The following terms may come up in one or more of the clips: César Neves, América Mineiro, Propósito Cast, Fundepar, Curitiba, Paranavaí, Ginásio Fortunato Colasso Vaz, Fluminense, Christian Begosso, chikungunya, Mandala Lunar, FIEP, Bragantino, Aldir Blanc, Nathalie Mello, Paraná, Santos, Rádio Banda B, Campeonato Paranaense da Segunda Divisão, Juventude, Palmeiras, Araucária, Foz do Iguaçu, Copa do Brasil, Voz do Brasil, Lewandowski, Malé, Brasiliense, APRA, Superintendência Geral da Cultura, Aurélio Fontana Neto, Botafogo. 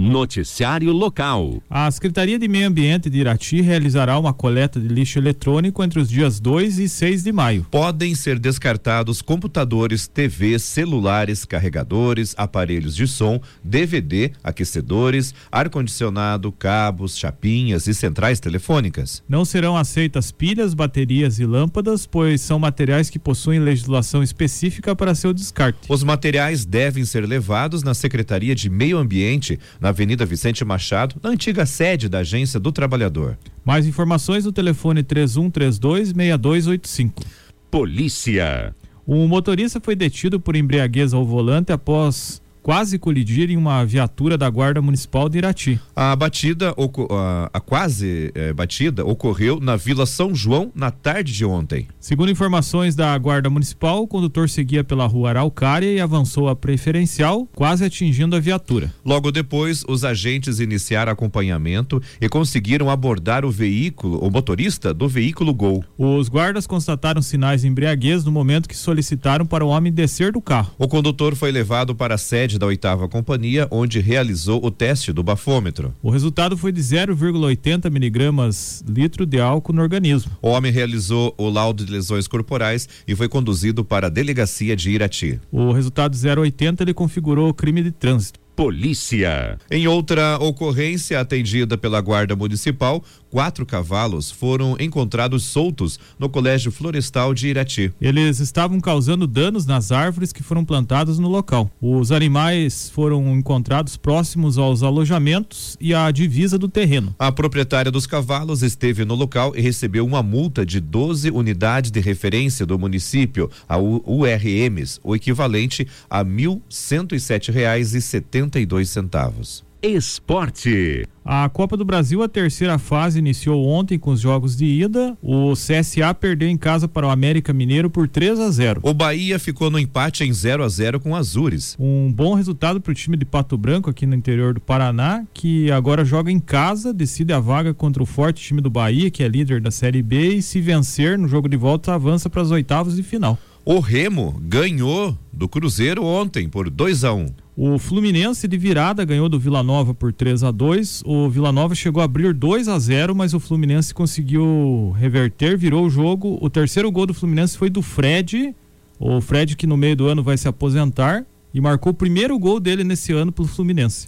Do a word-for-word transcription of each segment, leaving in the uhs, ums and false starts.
Noticiário local. A Secretaria de Meio Ambiente de Irati realizará uma coleta de lixo eletrônico entre os dias dois e seis de maio. Podem ser descartados computadores, T Vs, celulares, carregadores, aparelhos de som, D V D, aquecedores, ar-condicionado, cabos, chapinhas e centrais telefônicas. Não serão aceitas pilhas, baterias e lâmpadas, pois são materiais que possuem legislação específica para seu descarte. Os materiais devem ser levados na Secretaria de Meio Ambiente, na Na Avenida Vicente Machado, na antiga sede da Agência do Trabalhador. Mais informações no telefone três um três dois, seis dois oito cinco. Polícia. Um motorista foi detido por embriaguez ao volante após quase colidir em uma viatura da Guarda Municipal de Irati. A batida, a, a quase eh, batida ocorreu na Vila São João na tarde de ontem. Segundo informações da Guarda Municipal, o condutor seguia pela rua Araucária e avançou a preferencial, quase atingindo a viatura. Logo depois, os agentes iniciaram acompanhamento e conseguiram abordar o veículo, o motorista do veículo Gol. Os guardas constataram sinais de embriaguez no momento que solicitaram para o homem descer do carro. O condutor foi levado para a sede da oitava companhia, onde realizou o teste do bafômetro. O resultado foi de zero vírgula oitenta miligramas litro de álcool no organismo. O homem realizou o laudo de lesões corporais e foi conduzido para a delegacia de Irati. O resultado zero vírgula oitenta ele configurou o crime de trânsito. Polícia. Em outra ocorrência atendida pela Guarda Municipal, quatro cavalos foram encontrados soltos no Colégio Florestal de Irati. Eles estavam causando danos nas árvores que foram plantadas no local. Os animais foram encontrados próximos aos alojamentos e à divisa do terreno. A proprietária dos cavalos esteve no local e recebeu uma multa de doze unidades de referência do município, a U R Ms, o equivalente a mil cento e sete reais e setenta centavos. Esporte. A Copa do Brasil, a terceira fase, iniciou ontem com os jogos de ida. O C S A perdeu em casa para o América Mineiro por três a zero. O Bahia ficou no empate em zero a zero com o Azuriz. Um bom resultado para o time de Pato Branco aqui no interior do Paraná, que agora joga em casa, decide a vaga contra o forte time do Bahia, que é líder da Série B, e se vencer no jogo de volta avança para as oitavas de final. O Remo ganhou do Cruzeiro ontem por dois a um. O Fluminense de virada ganhou do Vila Nova por três a dois. O Vila Nova chegou a abrir dois a zero, mas o Fluminense conseguiu reverter, virou o jogo. O terceiro gol do Fluminense foi do Fred, o Fred que no meio do ano vai se aposentar, e marcou o primeiro gol dele nesse ano pelo Fluminense.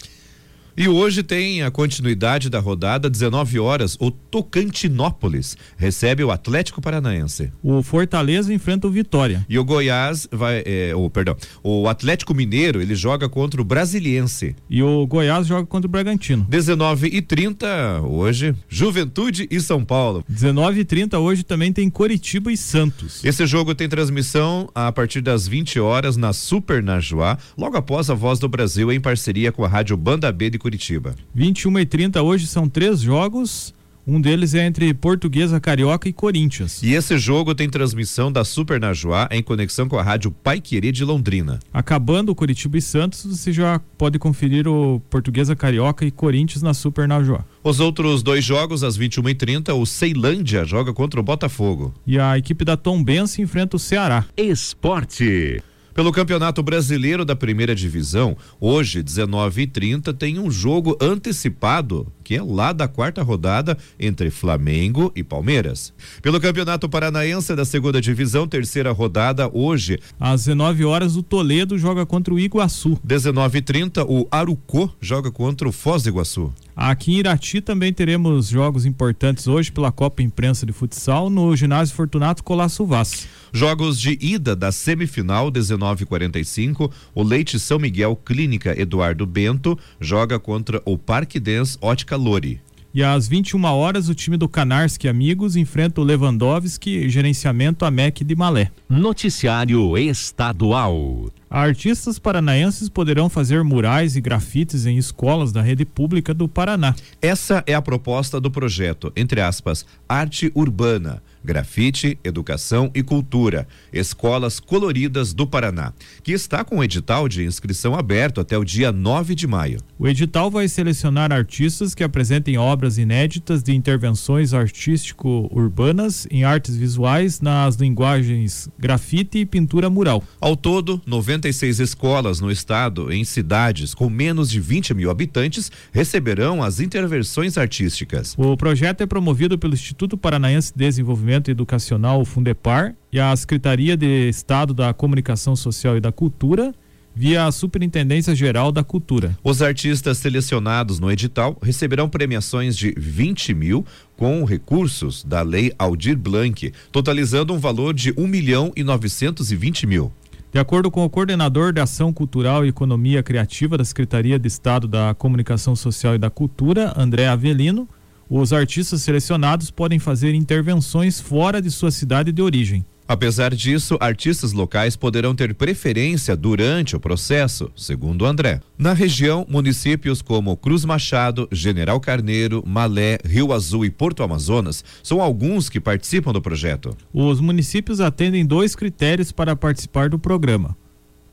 E hoje tem a continuidade da rodada, dezenove horas, o Tocantinópolis recebe o Atlético Paranaense. O Fortaleza enfrenta o Vitória. E o Goiás vai, é, oh, perdão, o Atlético Mineiro, ele joga contra o Brasiliense. E o Goiás joga contra o Bragantino. dezenove e trinta hoje, Juventude e São Paulo. dezenove e trinta hoje também tem Curitiba e Santos. Esse jogo tem transmissão a partir das vinte horas na Super Nayoá, logo após a Voz do Brasil, em parceria com a Rádio Banda B de Curitiba. vinte e uma e trinta hoje são três jogos, um deles é entre Portuguesa, Carioca e Corinthians. E esse jogo tem transmissão da Super Nayoá em conexão com a Rádio Paiquerê de Londrina. Acabando o Curitiba e Santos, você já pode conferir o Portuguesa, Carioca e Corinthians na Super Nayoá. Os outros dois jogos, às vinte e uma e trinta, o Ceilândia joga contra o Botafogo. E a equipe da Tombense enfrenta o Ceará. Esporte. Pelo Campeonato Brasileiro da Primeira Divisão, hoje, dezenove e trinta, tem um jogo antecipado, que é lá da quarta rodada, entre Flamengo e Palmeiras. Pelo Campeonato Paranaense da Segunda Divisão, terceira rodada, hoje, às dezenove horas, o Toledo joga contra o Iguaçu. dezenove e trinta, o Arucó joga contra o Foz do Iguaçu. Aqui em Irati também teremos jogos importantes hoje pela Copa Imprensa de Futsal no ginásio Fortunato Colasso Vaz. Jogos de ida da semifinal, dezenove e quarenta e cinco, o Leite São Miguel Clínica Eduardo Bento joga contra o Parquidens Ótica Lori. E às vinte e uma horas, o time do Canarski Amigos enfrenta o Lewandowski, gerenciamento A M E C de Malé. Noticiário Estadual. Artistas paranaenses poderão fazer murais e grafites em escolas da rede pública do Paraná. Essa é a proposta do projeto, entre aspas, Arte Urbana, Grafite, Educação e Cultura, Escolas Coloridas do Paraná, que está com o edital de inscrição aberto até o dia nove de maio. O edital vai selecionar artistas que apresentem obras inéditas de intervenções artístico-urbanas em artes visuais nas linguagens grafite e pintura mural. Ao todo, 90 cinquenta e seis escolas no estado, em cidades com menos de vinte mil habitantes, receberão as intervenções artísticas. O projeto é promovido pelo Instituto Paranaense de Desenvolvimento Educacional, Fundepar, e a Secretaria de Estado da Comunicação Social e da Cultura, via a Superintendência Geral da Cultura. Os artistas selecionados no edital receberão premiações de vinte mil com recursos da Lei Aldir Blanc, totalizando um valor de um milhão e novecentos e vinte mil. De acordo com o coordenador da Ação Cultural e Economia Criativa da Secretaria de Estado da Comunicação Social e da Cultura, André Avelino, os artistas selecionados podem fazer intervenções fora de sua cidade de origem. Apesar disso, artistas locais poderão ter preferência durante o processo, segundo André. Na região, municípios como Cruz Machado, General Carneiro, Malé, Rio Azul e Porto Amazonas são alguns que participam do projeto. Os municípios atendem dois critérios para participar do programa: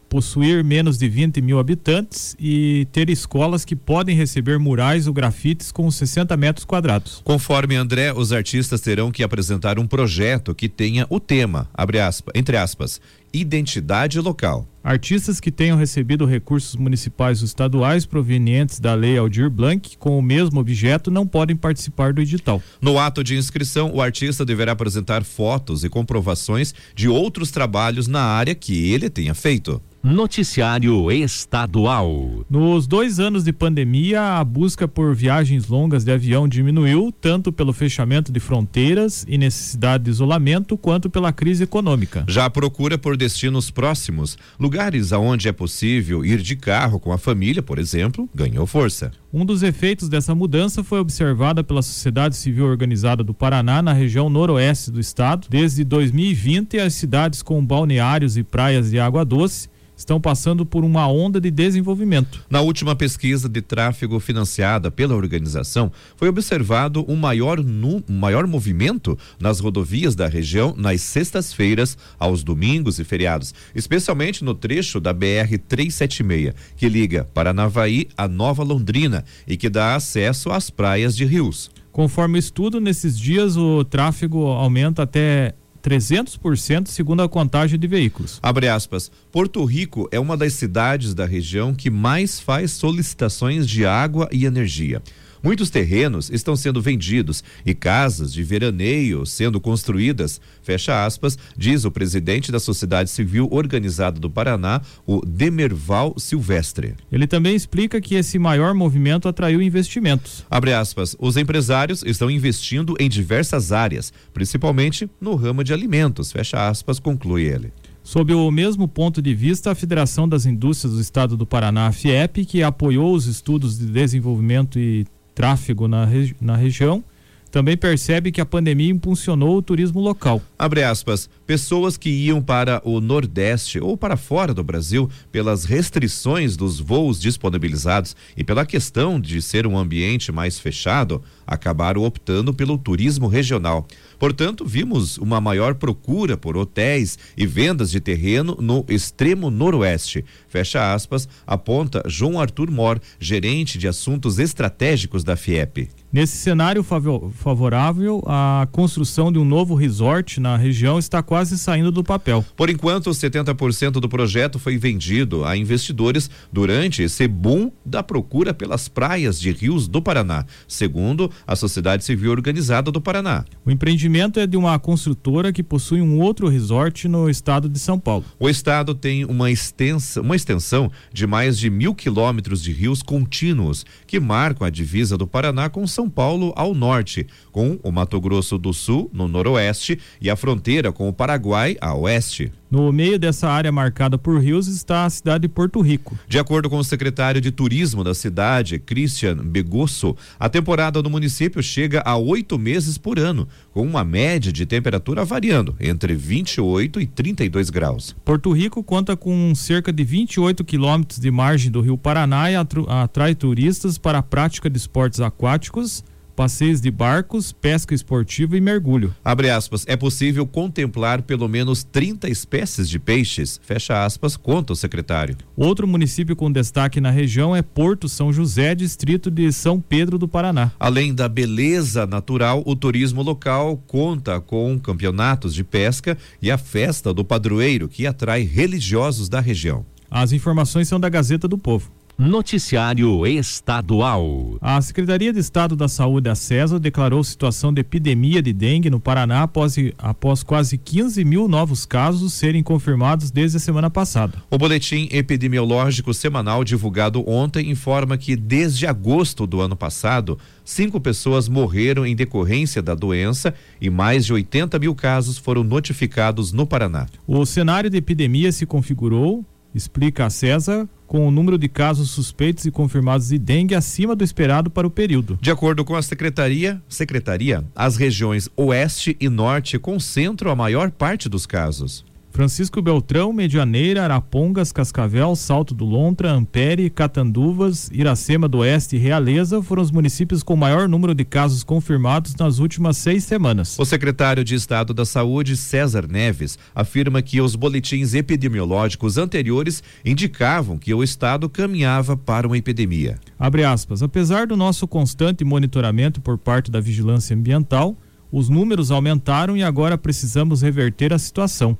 possuir menos de vinte mil habitantes e ter escolas que podem receber murais ou grafites com sessenta metros quadrados. Conforme André, os artistas terão que apresentar um projeto que tenha o tema, abre aspas, entre aspas, identidade local. Artistas que tenham recebido recursos municipais ou estaduais provenientes da Lei Aldir Blanc com o mesmo objeto não podem participar do edital. No ato de inscrição, o artista deverá apresentar fotos e comprovações de outros trabalhos na área que ele tenha feito. Noticiário Estadual. Nos dois anos de pandemia, a busca por viagens longas de avião diminuiu, tanto pelo fechamento de fronteiras e necessidade de isolamento, quanto pela crise econômica. Já a procura por destinos próximos, lugares aonde é possível ir de carro com a família, por exemplo, ganhou força. Um dos efeitos dessa mudança foi observada pela Sociedade Civil Organizada do Paraná na região noroeste do estado. Desde dois mil e vinte, as cidades com balneários e praias de água doce estão passando por uma onda de desenvolvimento. Na última pesquisa de tráfego financiada pela organização, foi observado um maior, num, um maior movimento nas rodovias da região nas sextas-feiras, aos domingos e feriados, especialmente no trecho da B R trezentos e setenta e seis, que liga Paranavaí à Nova Londrina e que dá acesso às praias de rios. Conforme o estudo, nesses dias o tráfego aumenta até trezentos por cento segundo a contagem de veículos. Abre aspas, Porto Rico é uma das cidades da região que mais faz solicitações de água e energia. Muitos terrenos estão sendo vendidos e casas de veraneio sendo construídas, fecha aspas, diz o presidente da Sociedade Civil Organizada do Paraná, o Demerval Silvestre. Ele também explica que esse maior movimento atraiu investimentos. Abre aspas, os empresários estão investindo em diversas áreas, principalmente no ramo de alimentos, fecha aspas, conclui ele. Sob o mesmo ponto de vista, a Federação das Indústrias do Estado do Paraná, a FIEP, que apoiou os estudos de desenvolvimento e tráfego na, regi- na região, também percebe que a pandemia impulsionou o turismo local. Abre aspas, pessoas que iam para o Nordeste ou para fora do Brasil pelas restrições dos voos disponibilizados e pela questão de ser um ambiente mais fechado, acabaram optando pelo turismo regional. Portanto, vimos uma maior procura por hotéis e vendas de terreno no extremo noroeste. Fecha aspas, aponta João Arthur Mor, gerente de assuntos estratégicos da FIEP. Nesse cenário favorável, a construção de um novo resort na região está quase saindo do papel. Por enquanto, setenta por cento do projeto foi vendido a investidores durante esse boom da procura pelas praias de rios do Paraná, segundo a Sociedade Civil Organizada do Paraná. O empreendimento é de uma construtora que possui um outro resort no estado de São Paulo. O estado tem uma extensa, uma extensão de mais de mil quilômetros de rios contínuos que marcam a divisa do Paraná com São Paulo ao norte, com o Mato Grosso do Sul no noroeste e a fronteira com o Paraguai a oeste. No meio dessa área marcada por rios está a cidade de Porto Rico. De acordo com o secretário de Turismo da cidade, Christian Begosso, a temporada do município chega a oito meses por ano, com uma média de temperatura variando entre vinte e oito e trinta e dois graus. Porto Rico conta com cerca de vinte e oito quilômetros de margem do Rio Paraná e atrai turistas para a prática de esportes aquáticos, passeios de barcos, pesca esportiva e mergulho. Abre aspas, é possível contemplar pelo menos trinta espécies de peixes, fecha aspas, conta o secretário. Outro município com destaque na região é Porto São José, distrito de São Pedro do Paraná. Além da beleza natural, o turismo local conta com campeonatos de pesca e a festa do padroeiro, que atrai religiosos da região. As informações são da Gazeta do Povo. Noticiário Estadual. A Secretaria de Estado da Saúde, a SESA, declarou situação de epidemia de dengue no Paraná após, após quase quinze mil novos casos serem confirmados desde a semana passada. O boletim epidemiológico semanal divulgado ontem informa que desde agosto do ano passado, cinco pessoas morreram em decorrência da doença e mais de oitenta mil casos foram notificados no Paraná. O cenário de epidemia se configurou, explica a SESA, com o número de casos suspeitos e confirmados de dengue acima do esperado para o período. De acordo com a secretaria, secretaria, as regiões Oeste e Norte concentram a maior parte dos casos. Francisco Beltrão, Medianeira, Arapongas, Cascavel, Salto do Lontra, Ampere, Catanduvas, Iracema do Oeste e Realeza foram os municípios com maior número de casos confirmados nas últimas seis semanas. O secretário de Estado da Saúde, César Neves, afirma que os boletins epidemiológicos anteriores indicavam que o estado caminhava para uma epidemia. Abre aspas, apesar do nosso constante monitoramento por parte da vigilância ambiental, os números aumentaram e agora precisamos reverter a situação.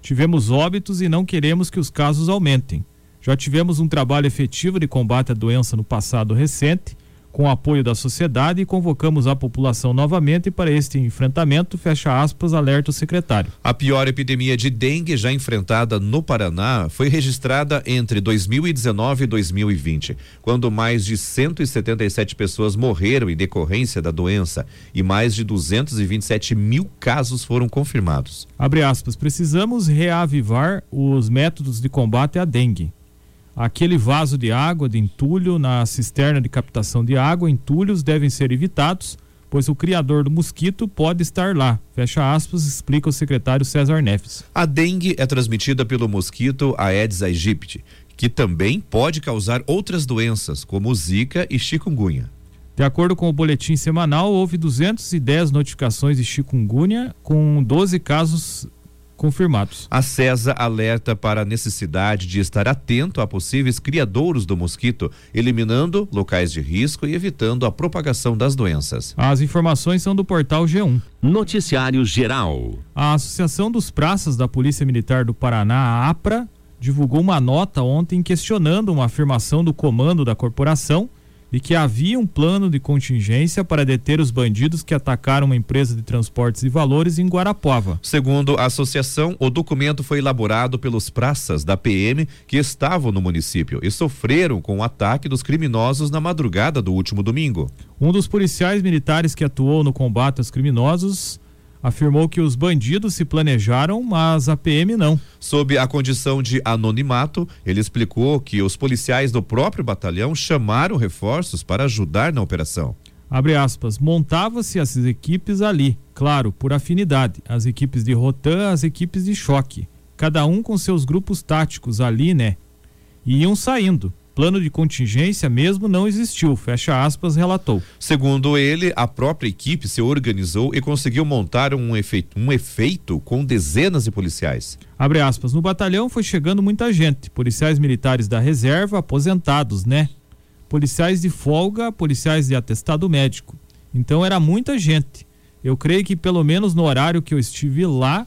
Tivemos óbitos e não queremos que os casos aumentem. Já tivemos um trabalho efetivo de combate à doença no passado recente, com o apoio da sociedade, e convocamos a população novamente para este enfrentamento, fecha aspas, alerta o secretário. A pior epidemia de dengue já enfrentada no Paraná foi registrada entre dois mil e dezenove e dois mil e vinte, quando mais de cento e setenta e sete pessoas morreram em decorrência da doença e mais de duzentos e vinte e sete mil casos foram confirmados. Abre aspas, precisamos reavivar os métodos de combate à dengue. Aquele vaso de água de entulho na cisterna de captação de água, entulhos devem ser evitados, pois o criador do mosquito pode estar lá. Fecha aspas, explica o secretário César Neves. A dengue é transmitida pelo mosquito Aedes aegypti, que também pode causar outras doenças, como zika e chikungunya. De acordo com o boletim semanal, houve duzentas e dez notificações de chikungunya, com doze casos confirmados. A SESA alerta para a necessidade de estar atento a possíveis criadouros do mosquito, eliminando locais de risco e evitando a propagação das doenças. As informações são do portal G um. Noticiário Geral. A Associação dos Praças da Polícia Militar do Paraná, a APRA, divulgou uma nota ontem questionando uma afirmação do comando da corporação de que havia um plano de contingência para deter os bandidos que atacaram uma empresa de transportes e valores em Guarapuava. Segundo a associação, o documento foi elaborado pelos praças da P M que estavam no município e sofreram com o ataque dos criminosos na madrugada do último domingo. Um dos policiais militares que atuou no combate aos criminosos afirmou que os bandidos se planejaram, mas a P M não. Sob a condição de anonimato, ele explicou que os policiais do próprio batalhão chamaram reforços para ajudar na operação. Abre aspas, montava-se as equipes ali, claro, por afinidade, as equipes de Rotan, as equipes de choque, cada um com seus grupos táticos ali, né? E iam saindo. Plano de contingência mesmo não existiu, fecha aspas, relatou. Segundo ele, a própria equipe se organizou e conseguiu montar um efeito, um efeito com dezenas de policiais. Abre aspas, no batalhão foi chegando muita gente, policiais militares da reserva, aposentados, né? Policiais de folga, policiais de atestado médico. Então era muita gente. Eu creio que pelo menos no horário que eu estive lá,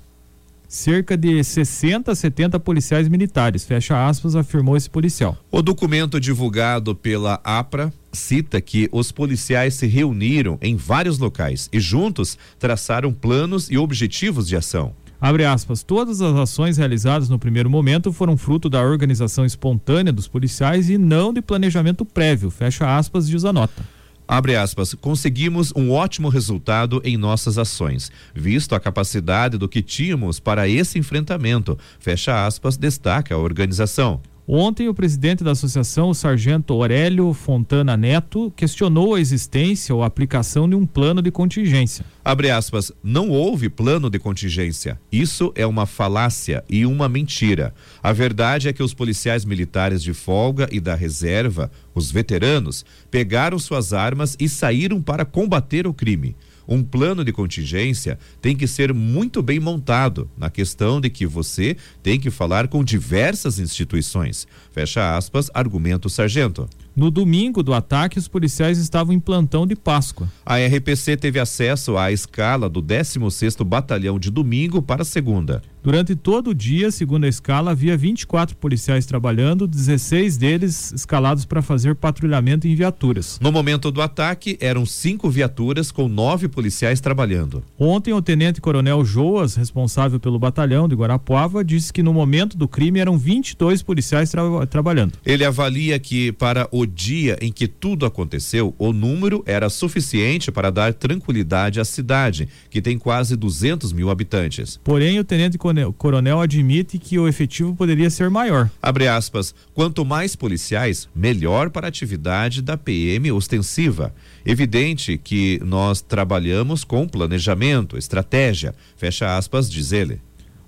cerca de sessenta a setenta policiais militares, fecha aspas, afirmou esse policial. O documento divulgado pela APRA cita que os policiais se reuniram em vários locais e juntos traçaram planos e objetivos de ação. Abre aspas, todas as ações realizadas no primeiro momento foram fruto da organização espontânea dos policiais e não de planejamento prévio, fecha aspas, diz a nota. Abre aspas, conseguimos um ótimo resultado em nossas ações, visto a capacidade do que tínhamos para esse enfrentamento, fecha aspas, destaca a organização. Ontem o presidente da associação, o sargento Aurélio Fontana Neto, questionou a existência ou aplicação de um plano de contingência. Abre aspas, não houve plano de contingência. Isso é uma falácia e uma mentira. A verdade é que os policiais militares de folga e da reserva, os veteranos, pegaram suas armas e saíram para combater o crime. Um plano de contingência tem que ser muito bem montado, na questão de que você tem que falar com diversas instituições. Fecha aspas, argumento sargento. No domingo do ataque, os policiais estavam em plantão de Páscoa. A R P C teve acesso à escala do décimo sexto Batalhão de domingo para segunda. Durante todo o dia, segundo a escala, havia vinte e quatro policiais trabalhando, dezesseis deles escalados para fazer patrulhamento em viaturas. No momento do ataque, eram cinco viaturas com nove policiais trabalhando. Ontem, o tenente-coronel Joas, responsável pelo batalhão de Guarapuava, disse que no momento do crime eram vinte e dois policiais tra- trabalhando. Ele avalia que para o dia em que tudo aconteceu, o número era suficiente para dar tranquilidade à cidade, que tem quase duzentos mil habitantes. Porém, o tenente-coronel O coronel admite que o efetivo poderia ser maior. Abre aspas, quanto mais policiais, melhor para a atividade da P M ostensiva. Evidente que nós trabalhamos com planejamento, estratégia, fecha aspas, diz ele.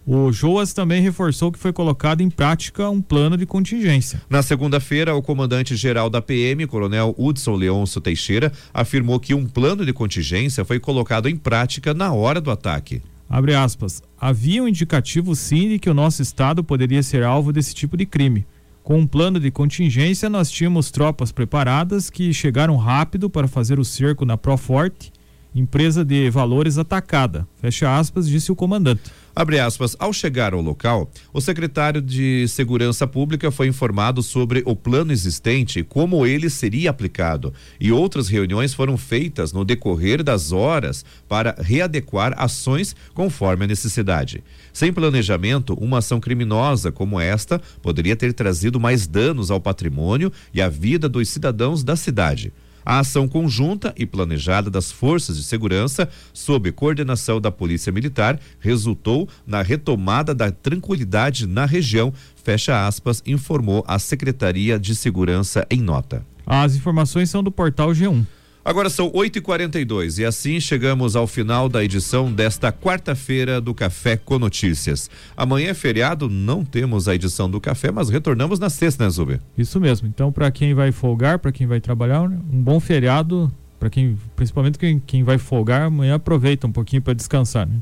O Joas também reforçou que foi colocado em prática um plano de contingência. Na segunda-feira, o comandante-geral da P M, coronel Hudson Leôncio Teixeira, afirmou que um plano de contingência foi colocado em prática na hora do ataque. Abre aspas, havia um indicativo sim de que o nosso estado poderia ser alvo desse tipo de crime. Com um plano de contingência, nós tínhamos tropas preparadas que chegaram rápido para fazer o cerco na Proforte, empresa de valores atacada. Fecha aspas, disse o comandante. Abre aspas, ao chegar ao local, o secretário de Segurança Pública foi informado sobre o plano existente e como ele seria aplicado. E outras reuniões foram feitas no decorrer das horas para readequar ações conforme a necessidade. Sem planejamento, uma ação criminosa como esta poderia ter trazido mais danos ao patrimônio e à vida dos cidadãos da cidade. A ação conjunta e planejada das forças de segurança, sob coordenação da Polícia Militar, resultou na retomada da tranquilidade na região, fecha aspas, informou a Secretaria de Segurança em nota. As informações são do portal G um. Agora são oito e quarenta e dois e assim chegamos ao final da edição desta quarta-feira do Café com Notícias. Amanhã é feriado, não temos a edição do Café, mas retornamos na sexta, né, Zubi? Isso mesmo. Então, para quem vai folgar, para quem vai trabalhar, um bom feriado, para quem, principalmente quem, quem vai folgar, amanhã aproveita um pouquinho para descansar, né?